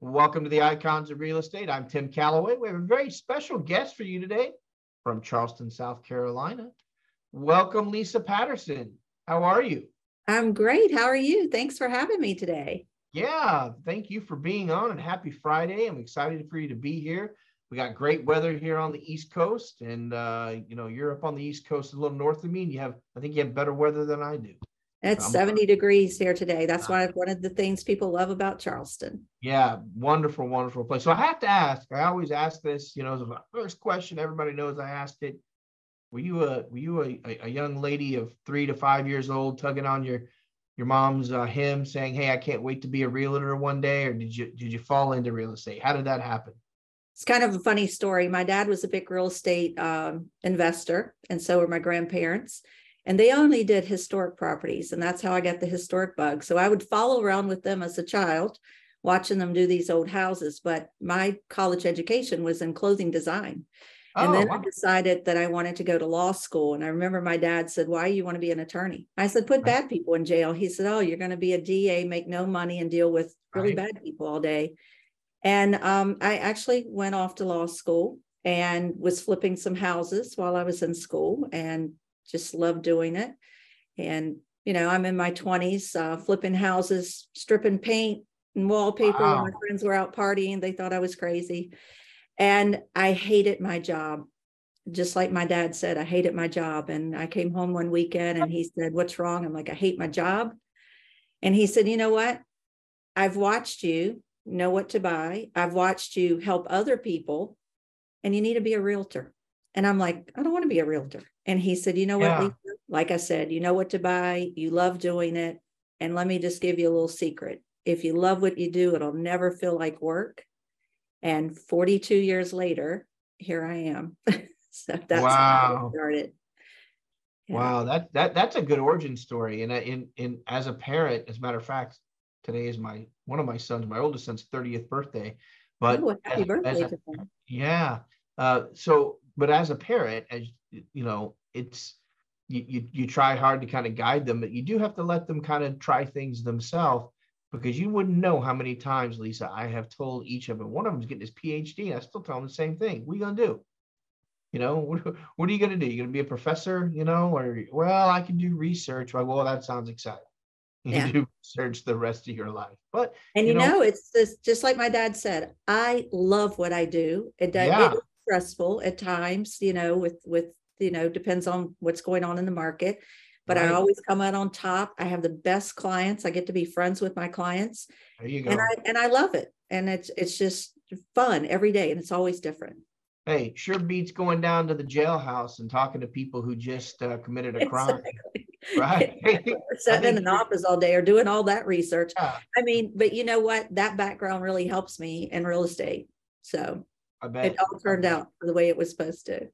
Welcome to the Icons of Real Estate. I'm Tim Calloway. We have a very special guest for you today from Charleston, South Carolina. Welcome, Lisa Patterson. How are you? I'm great. How are you? Thanks for having me today. Yeah, thank you for being on, and happy Friday. I'm excited for you to be here. We got great weather here on the East Coast, and you know, you're up on the East Coast a little north of me, and you have, I think you have better weather than I do. It's 70 degrees here today. That's one of the things people love about Charleston. Yeah, wonderful, wonderful place. So I have to ask, I always ask this, you know, it's my first question. Everybody knows I asked it. Were you a young lady of 3 to 5 years old tugging on your mom's hem saying, hey, I can't wait to be a realtor one day? Or did you fall into real estate? How did that happen? It's kind of a funny story. My dad was a big real estate investor, and so were my grandparents. And they only did historic properties, and that's how I got the historic bug. So I would follow around with them as a child, watching them do these old houses. But my college education was in clothing design. And then I decided that I wanted to go to law school. And I remember my dad said, why do you want to be an attorney? I said, put bad people in jail. He said, oh, you're going to be a DA, make no money, and deal with really bad people all day. And I actually went off to law school and was flipping some houses while I was in school, and just love doing it. And, you know, I'm in my 20s, flipping houses, stripping paint and wallpaper. Wow. My friends were out partying. They thought I was crazy. And I hated my job. Just like my dad said, I hated my job. And I came home one weekend and he said, what's wrong? I'm like, I hate my job. And he said, you know what? I've watched you know what to buy. I've watched you help other people, and you need to be a realtor. And I'm like, I don't want to be a realtor. And he said, you know what, Lisa? Like I said, you know what to buy. You love doing it. And let me just give you a little secret. If you love what you do, it'll never feel like work. And 42 years later, here I am. So that's how I started. Yeah. Wow. That's a good origin story. And in as a parent, as a matter of fact, today is my oldest son's 30th birthday. But happy birthday to him. Yeah. But as a parent, as you know, it's you try hard to kind of guide them, but you do have to let them kind of try things themselves, because you wouldn't know how many times, Lisa, I have told each of them. One of them's getting his PhD, and I still tell them the same thing. What are you gonna do? You know, what are you gonna do? You're gonna be a professor, you know, or well, I can do research. Like, well, that sounds exciting. You do research the rest of your life. But you know, it's just like my dad said, I love what I do. It does. Yeah. It, stressful at times, you know, with, you know, depends on what's going on in the market, but I always come out on top. I have the best clients. I get to be friends with my clients. There you go. And I love it. And it's just fun every day. And it's always different. Hey, sure beats going down to the jailhouse and talking to people who just committed a crime. Right. Sitting in an office all day or doing all that research. Yeah. I mean, but you know what? That background really helps me in real estate. So I bet it all turned out the way it was supposed to.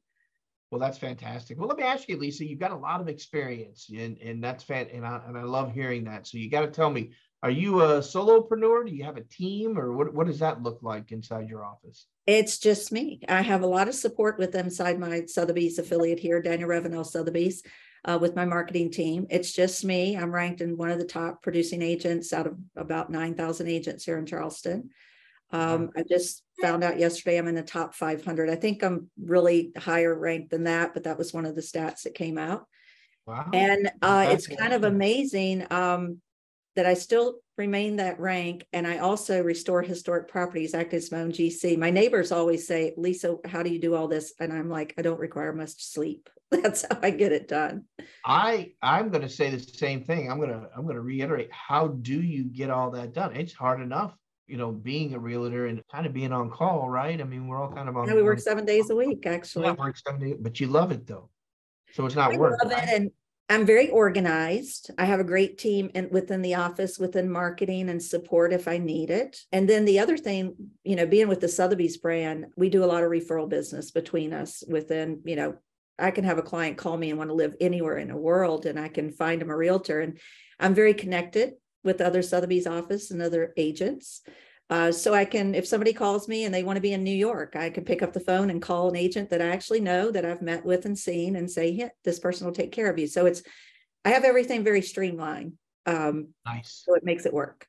Well, that's fantastic. Well, let me ask you, Lisa, you've got a lot of experience, and that's and I love hearing that. So you got to tell me, are you a solopreneur? Do you have a team, or what does that look like inside your office? It's just me. I have a lot of support with inside my Sotheby's affiliate here, Daniel Revenel Sotheby's, with my marketing team. It's just me. I'm ranked in one of the top producing agents out of about 9,000 agents here in Charleston. I just found out yesterday I'm in the top 500. I think I'm really higher ranked than that, but that was one of the stats that came out. Wow. And it's kind of amazing that I still remain that rank, and I also restore historic properties, act as my own GC. My neighbors always say, Lisa, how do you do all this? And I'm like, I don't require much sleep. That's how I get it done. I'm going to say the same thing. I'm going to reiterate, how do you get all that done? It's hard enough, you know, being a realtor and kind of being on call, right? I mean, we're all kind of on. Yeah, we work 7 days a week, actually. Yeah, work 7 days, but you love it though, so it's not work. I love it, and I'm very organized. I have a great team within the office, within marketing and support if I need it. And then the other thing, you know, being with the Sotheby's brand, we do a lot of referral business between us within, you know, I can have a client call me and want to live anywhere in the world, and I can find them a realtor. And I'm very connected with other Sotheby's office and other agents. So I can, if somebody calls me and they want to be in New York, I can pick up the phone and call an agent that I actually know, that I've met with and seen, and say, hey, this person will take care of you. So it's, I have everything very streamlined. Nice. So it makes it work.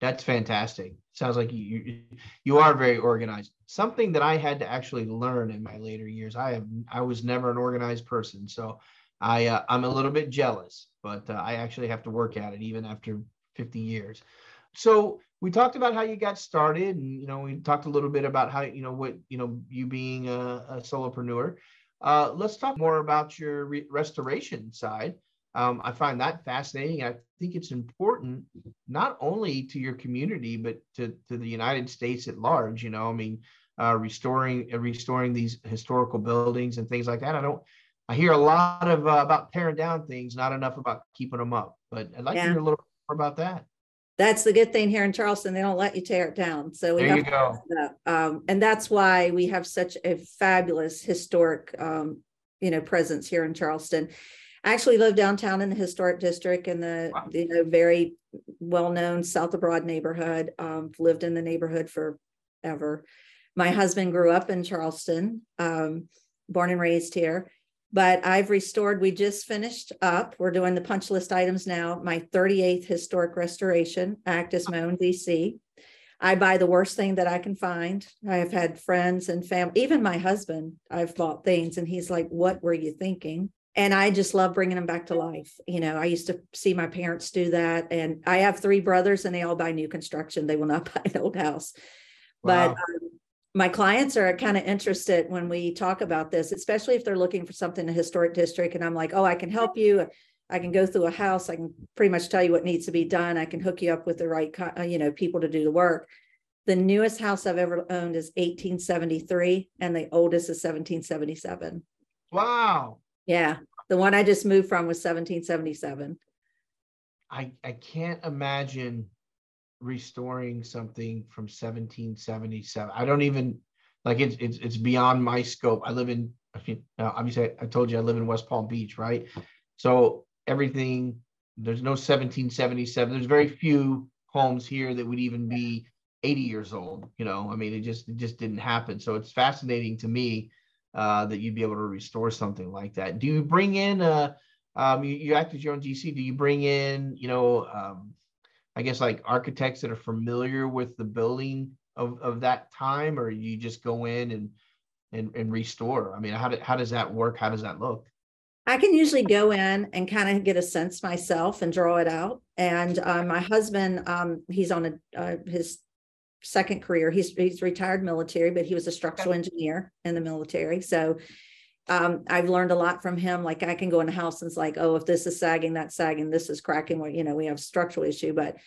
That's fantastic. Sounds like you are very organized. Something that I had to actually learn in my later years. I was never an organized person, so I'm a little bit jealous, but I actually have to work at it even after 50 years. So we talked about how you got started, and you know, we talked a little bit about how, you know, what, you know, you being a solopreneur. Let's talk more about your restoration side. I find that fascinating. I think it's important not only to your community, but to the United States at large. You know, I mean, restoring these historical buildings and things like that. I hear a lot of about tearing down things, not enough about keeping them up. But I'd like to hear a little bit more about that. That's the good thing here in Charleston. They don't let you tear it down. So we have to do that. And that's why we have such a fabulous historic, you know, presence here in Charleston. I actually live downtown in the historic district in the, wow, you know, very well-known South Abroad neighborhood. Lived in the neighborhood forever. My husband grew up in Charleston, born and raised here. But I've restored, we just finished up, we're doing the punch list items now, my 38th historic restoration. I act as my own DC. I buy the worst thing that I can find. I have had friends and family, even my husband, I've bought things and he's like, what were you thinking? And I just love bringing them back to life. You know, I used to see my parents do that. And I have three brothers and they all buy new construction. They will not buy an old house. Wow. But my clients are kind of interested when we talk about this, especially if they're looking for something in a historic district. And I'm like, oh, I can help you. I can go through a house. I can pretty much tell you what needs to be done. I can hook you up with the right, you know, people to do the work. The newest house I've ever owned is 1873, and the oldest is 1777. Wow. Yeah. The one I just moved from was 1777. I can't imagine restoring something from 1777. I don't even, like, it's beyond my scope. I live in, obviously I told you I live in West Palm Beach, right? So everything, there's no 1777. There's very few homes here that would even be 80 years old. You know, I mean, it just didn't happen. So it's fascinating to me that you'd be able to restore something like that. Do you bring in you act as your own GC? Do you bring in, you know, I guess, like, architects that are familiar with the building of that time, or you just go in and restore? I mean, how does that work? How does that look? I can usually go in and kind of get a sense myself and draw it out. And my husband, he's on his second career. He's retired military, but he was a structural engineer in the military. So I've learned a lot from him. Like, I can go in the house and it's like, oh, if this is sagging, that's sagging, this is cracking, you know, we have a structural issue, but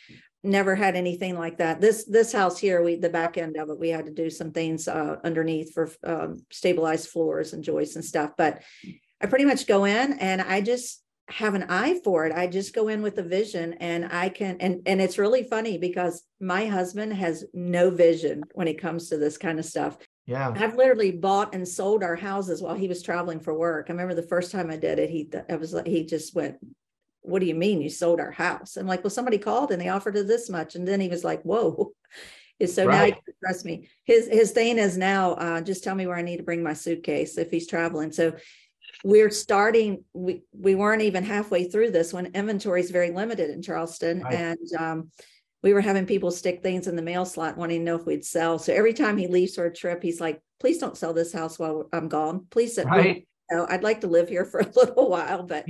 never had anything like that. This house here, the back end of it, we had to do some things underneath for stabilized floors and joists and stuff. But I pretty much go in and I just have an eye for it. I just go in with a vision, and I can, and it's really funny because my husband has no vision when it comes to this kind of stuff. Yeah, I've literally bought and sold our houses while he was traveling for work. I remember the first time I did it, he just went, "What do you mean you sold our house?" I'm like, "Well, somebody called and they offered us this much," and then he was like, "Whoa!" So right. Now you can trust me. His thing is now, just tell me where I need to bring my suitcase if he's traveling. So we're starting. We weren't even halfway through this when inventory is very limited in Charleston, right. And we were having people stick things in the mail slot wanting to know if we'd sell. So every time he leaves for a trip, he's like, please don't sell this house while I'm gone. Please. Right. No, I'd like to live here for a little while, but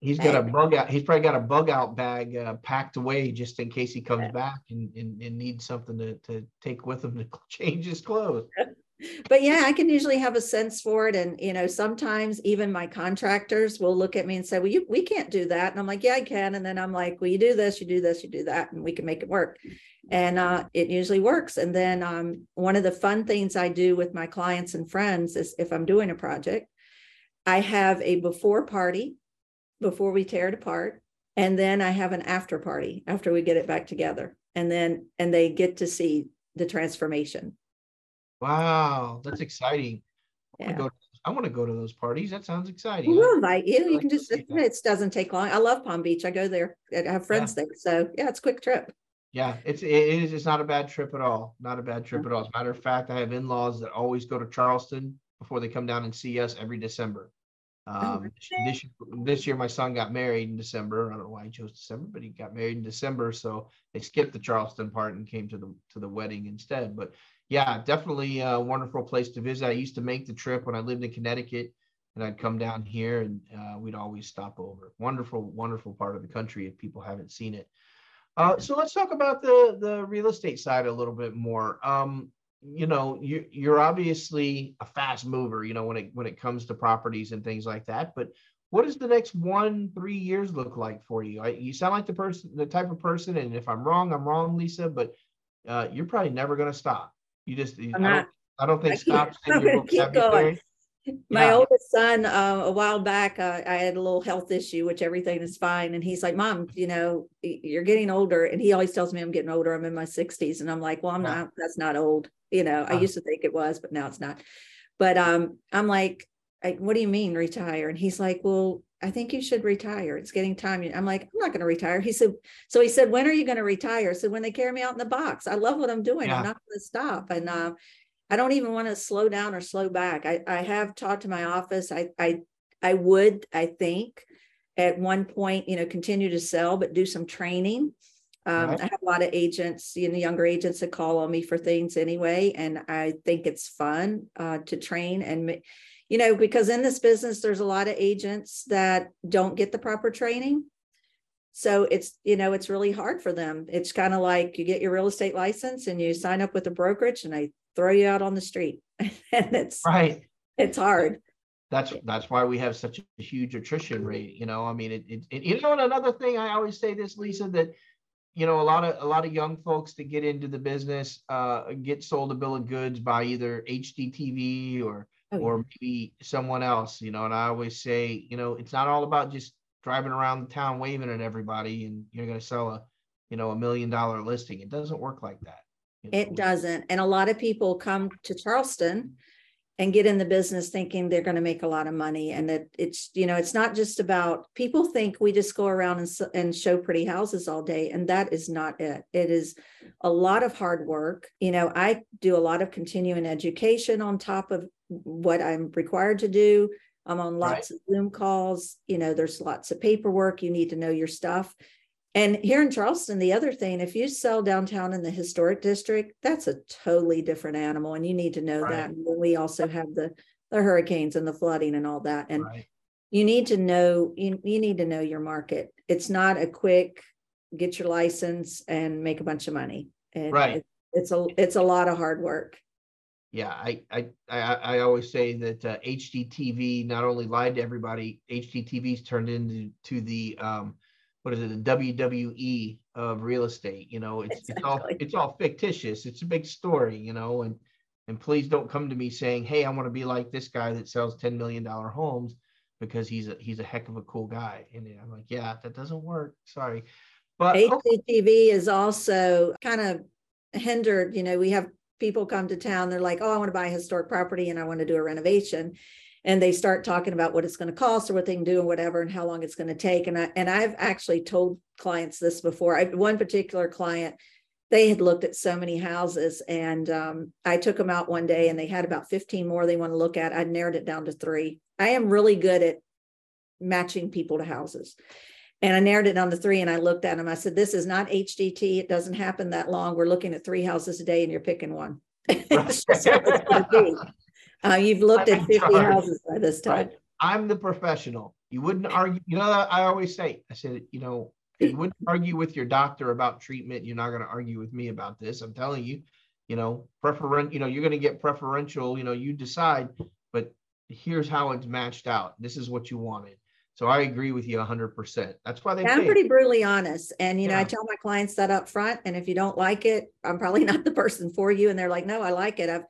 he's got a bug out. He's probably got a bug out bag packed away just in case he comes back and needs something to take with him to change his clothes. But yeah, I can usually have a sense for it. And, you know, sometimes even my contractors will look at me and say, well, we can't do that. And I'm like, yeah, I can. And then I'm like, well, you do this, you do this, you do that, and we can make it work. And it usually works. And then one of the fun things I do with my clients and friends is if I'm doing a project, I have a before party before we tear it apart. And then I have an after party after we get it back together. And they get to see the transformation. Wow, that's exciting. Yeah. I want to go to those parties. That sounds exciting. We'll invite you. You can just, it doesn't take long. I love Palm Beach. I go there. I have friends there. So yeah, it's a quick trip. Yeah, it is. It's not a bad trip at all. Not a bad trip at all. As a matter of fact, I have in-laws that always go to Charleston before they come down and see us every December. This year, my son got married in December. I don't know why he chose December, but he got married in December. So they skipped the Charleston part and came to the wedding instead. But yeah, definitely a wonderful place to visit. I used to make the trip when I lived in Connecticut, and I'd come down here and we'd always stop over. Wonderful, wonderful part of the country if people haven't seen it. So let's talk about the real estate side a little bit more. You know, you're obviously a fast mover, you know, when it comes to properties and things like that. But what does the next 1-3 years look like for you? You sound like the type of person, and if I'm wrong, Lisa, but you're probably never going to stop. I don't think stops in your vocabulary. My oldest son, a while back, I had a little health issue, which everything is fine. And he's like, Mom, you know, you're getting older. And he always tells me I'm getting older. I'm in my 60s. And I'm like, well, I'm not, that's not old. You know, I used to think it was, but now it's not. But I'm like, what do you mean retire? And he's like, well, I think you should retire. It's getting time. I'm like, I'm not going to retire. He said, when are you going to retire? So when they carry me out in the box, I love what I'm doing. I'm not going to stop. And I don't even want to slow down or slow back. I have talked to my office. I think at one point, you know, continue to sell, but do some training. I have a lot of agents, you know, younger agents that call on me for things anyway. And I think it's fun to train and, you know, because in this business, there's a lot of agents that don't get the proper training. So it's, you know, it's really hard for them. It's kind of like you get your real estate license and you sign up with a brokerage and they throw you out on the street. And it's right. It's hard. That's why we have such a huge attrition rate. You know, I mean, you know, and another thing, I always say this, Lisa, that, you know, a lot of young folks that get into the business get sold a bill of goods by either HGTV or maybe someone else, you know, and I always say, you know, it's not all about just driving around the town, waving at everybody and you're going to sell a $1 million listing. It doesn't work like that. It doesn't. And a lot of people come to Charleston and get in the business thinking they're going to make a lot of money. And that it's, you know, it's not just about, people think we just go around and show pretty houses all day. And that is not it. It is a lot of hard work. You know, I do a lot of continuing education on top of what I'm required to do. I'm on lots of Zoom calls. You know, there's lots of paperwork. You need to know your stuff. And here in Charleston, the other thing, if you sell downtown in the historic district, that's a totally different animal. And you need to know that. And we also have the hurricanes and the flooding and all that. And you need to know, you need to know your market. It's not a quick get your license and make a bunch of money. And it's a lot of hard work. Yeah, I always say that HGTV not only lied to everybody, HGTV's turned into the what is it? The WWE of real estate. You know, it's all fictitious. It's a big story, you know, and please don't come to me saying, hey, I want to be like this guy that sells $10 million homes because he's a heck of a cool guy. And I'm like, yeah, that doesn't work. Sorry. But HGTV is also kind of hindered. You know, we have people come to town. They're like, oh, I want to buy a historic property and I want to do a renovation. And they start talking about what it's going to cost or what they can do and whatever and how long it's going to take. And I've actually told clients this before. One particular client, they had looked at so many houses and I took them out one day and they had about 15 more they want to look at. I narrowed it down to 3. I am really good at matching people to houses. And I narrowed it down to 3 and I looked at them. I said, this is not HGT. It doesn't happen that long. We're looking at 3 houses a day and you're picking one. It's just how it's going to be. You've looked at 50 houses by this time. Right. I'm the professional. You wouldn't argue. You know, I always say, you know, you wouldn't argue with your doctor about treatment. You're not going to argue with me about this. I'm telling you, you know, you're going to get preferential, you know, you decide, but here's how it's matched out. This is what you wanted. So I agree with you 100%. That's why I'm pretty brutally honest. And, you know, I tell my clients that up front, and if you don't like it, I'm probably not the person for you. And they're like, no, I like it.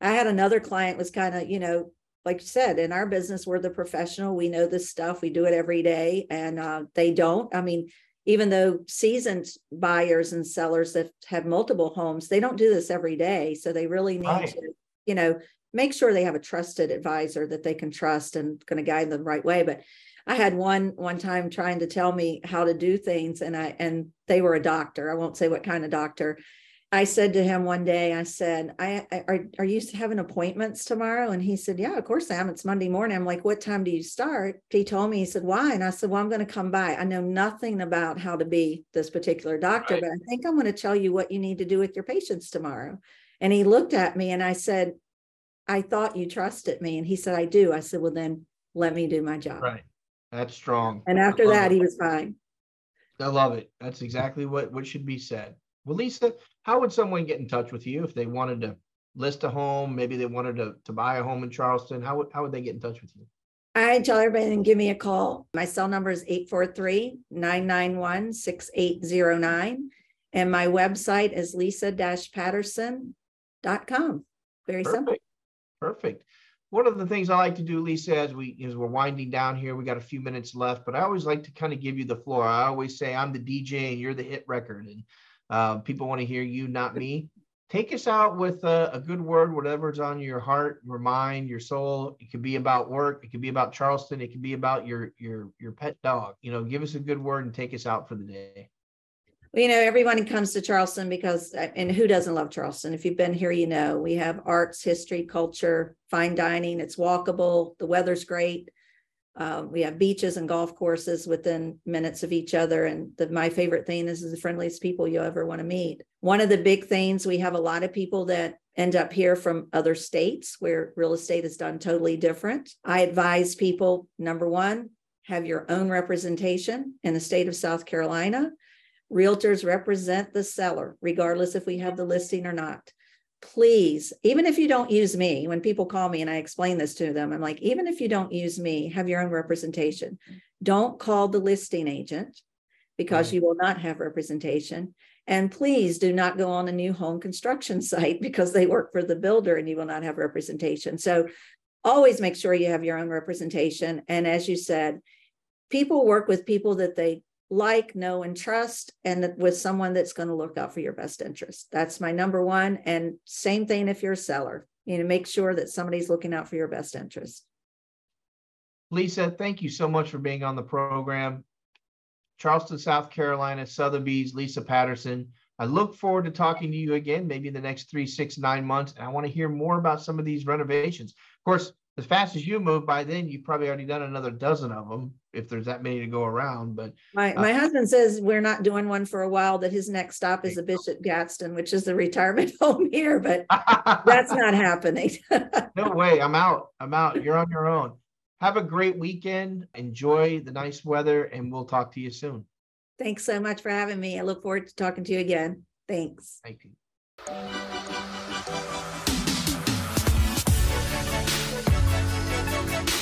I had another client was kind of, you know, like you said, in our business, we're the professional. We know this stuff. We do it every day, and they don't. I mean, even though seasoned buyers and sellers that have multiple homes, they don't do this every day. So they really need to, you know, make sure they have a trusted advisor that they can trust and going to guide them the right way. But I had one time trying to tell me how to do things, and they were a doctor. I won't say what kind of doctor. I said to him one day, I said, are you having appointments tomorrow? And he said, yeah, of course I am. It's Monday morning. I'm like, what time do you start? He told me, he said, why? And I said, well, I'm going to come by. I know nothing about how to be this particular doctor, but I think I'm going to tell you what you need to do with your patients tomorrow. And he looked at me and I said, I thought you trusted me. And he said, I do. I said, well, then let me do my job. Right. That's strong. And after that, he was fine. I love it. That's exactly what should be said. Well, Lisa, how would someone get in touch with you if they wanted to list a home? Maybe they wanted to buy a home in Charleston. How would they get in touch with you? I tell everybody, then give me a call. My cell number is 843-991-6809. And my website is lisa-patterson.com. Very simple. Perfect. One of the things I like to do, Lisa, as we're winding down here, we got a few minutes left, but I always like to kind of give you the floor. I always say I'm the DJ and you're the hit record, and people want to hear you, not me. Take us out with a good word, whatever's on your heart, your mind, your soul. It could be about work. It could be about Charleston. It could be about your pet dog. You know, give us a good word and take us out for the day. Well, you know, everyone comes to Charleston because, and who doesn't love Charleston? If you've been here, you know, we have arts, history, culture, fine dining. It's walkable. The weather's great. We have beaches and golf courses within minutes of each other. And my favorite thing is the friendliest people you'll ever want to meet. One of the big things, we have a lot of people that end up here from other states where real estate is done totally different. I advise people, number one, have your own representation in the state of South Carolina. Realtors represent the seller, regardless if we have the listing or not. Please, even if you don't use me, when people call me and I explain this to them, I'm like, even if you don't use me, have your own representation. Don't call the listing agent because you will not have representation. And please do not go on a new home construction site because they work for the builder and you will not have representation. So always make sure you have your own representation. And as you said, people work with people that they like, know, and trust, and with someone that's going to look out for your best interest. That's my number one. And same thing if you're a seller, you know, make sure that somebody's looking out for your best interest. Lisa, thank you so much for being on the program. Charleston, South Carolina, Sotheby's, Lisa Patterson. I look forward to talking to you again, maybe in the next 3, 6, 9 months. And I want to hear more about some of these renovations. Of course, as fast as you move, by then you've probably already done another dozen of them, if there's that many to go around. But my husband says we're not doing one for a while, that his next stop is the Bishop Gadsden, which is the retirement home here, but that's not happening. No way. I'm out. You're on your own. Have a great weekend. Enjoy the nice weather, and we'll talk to you soon. Thanks so much for having me. I look forward to talking to you again. Thanks. Thank you.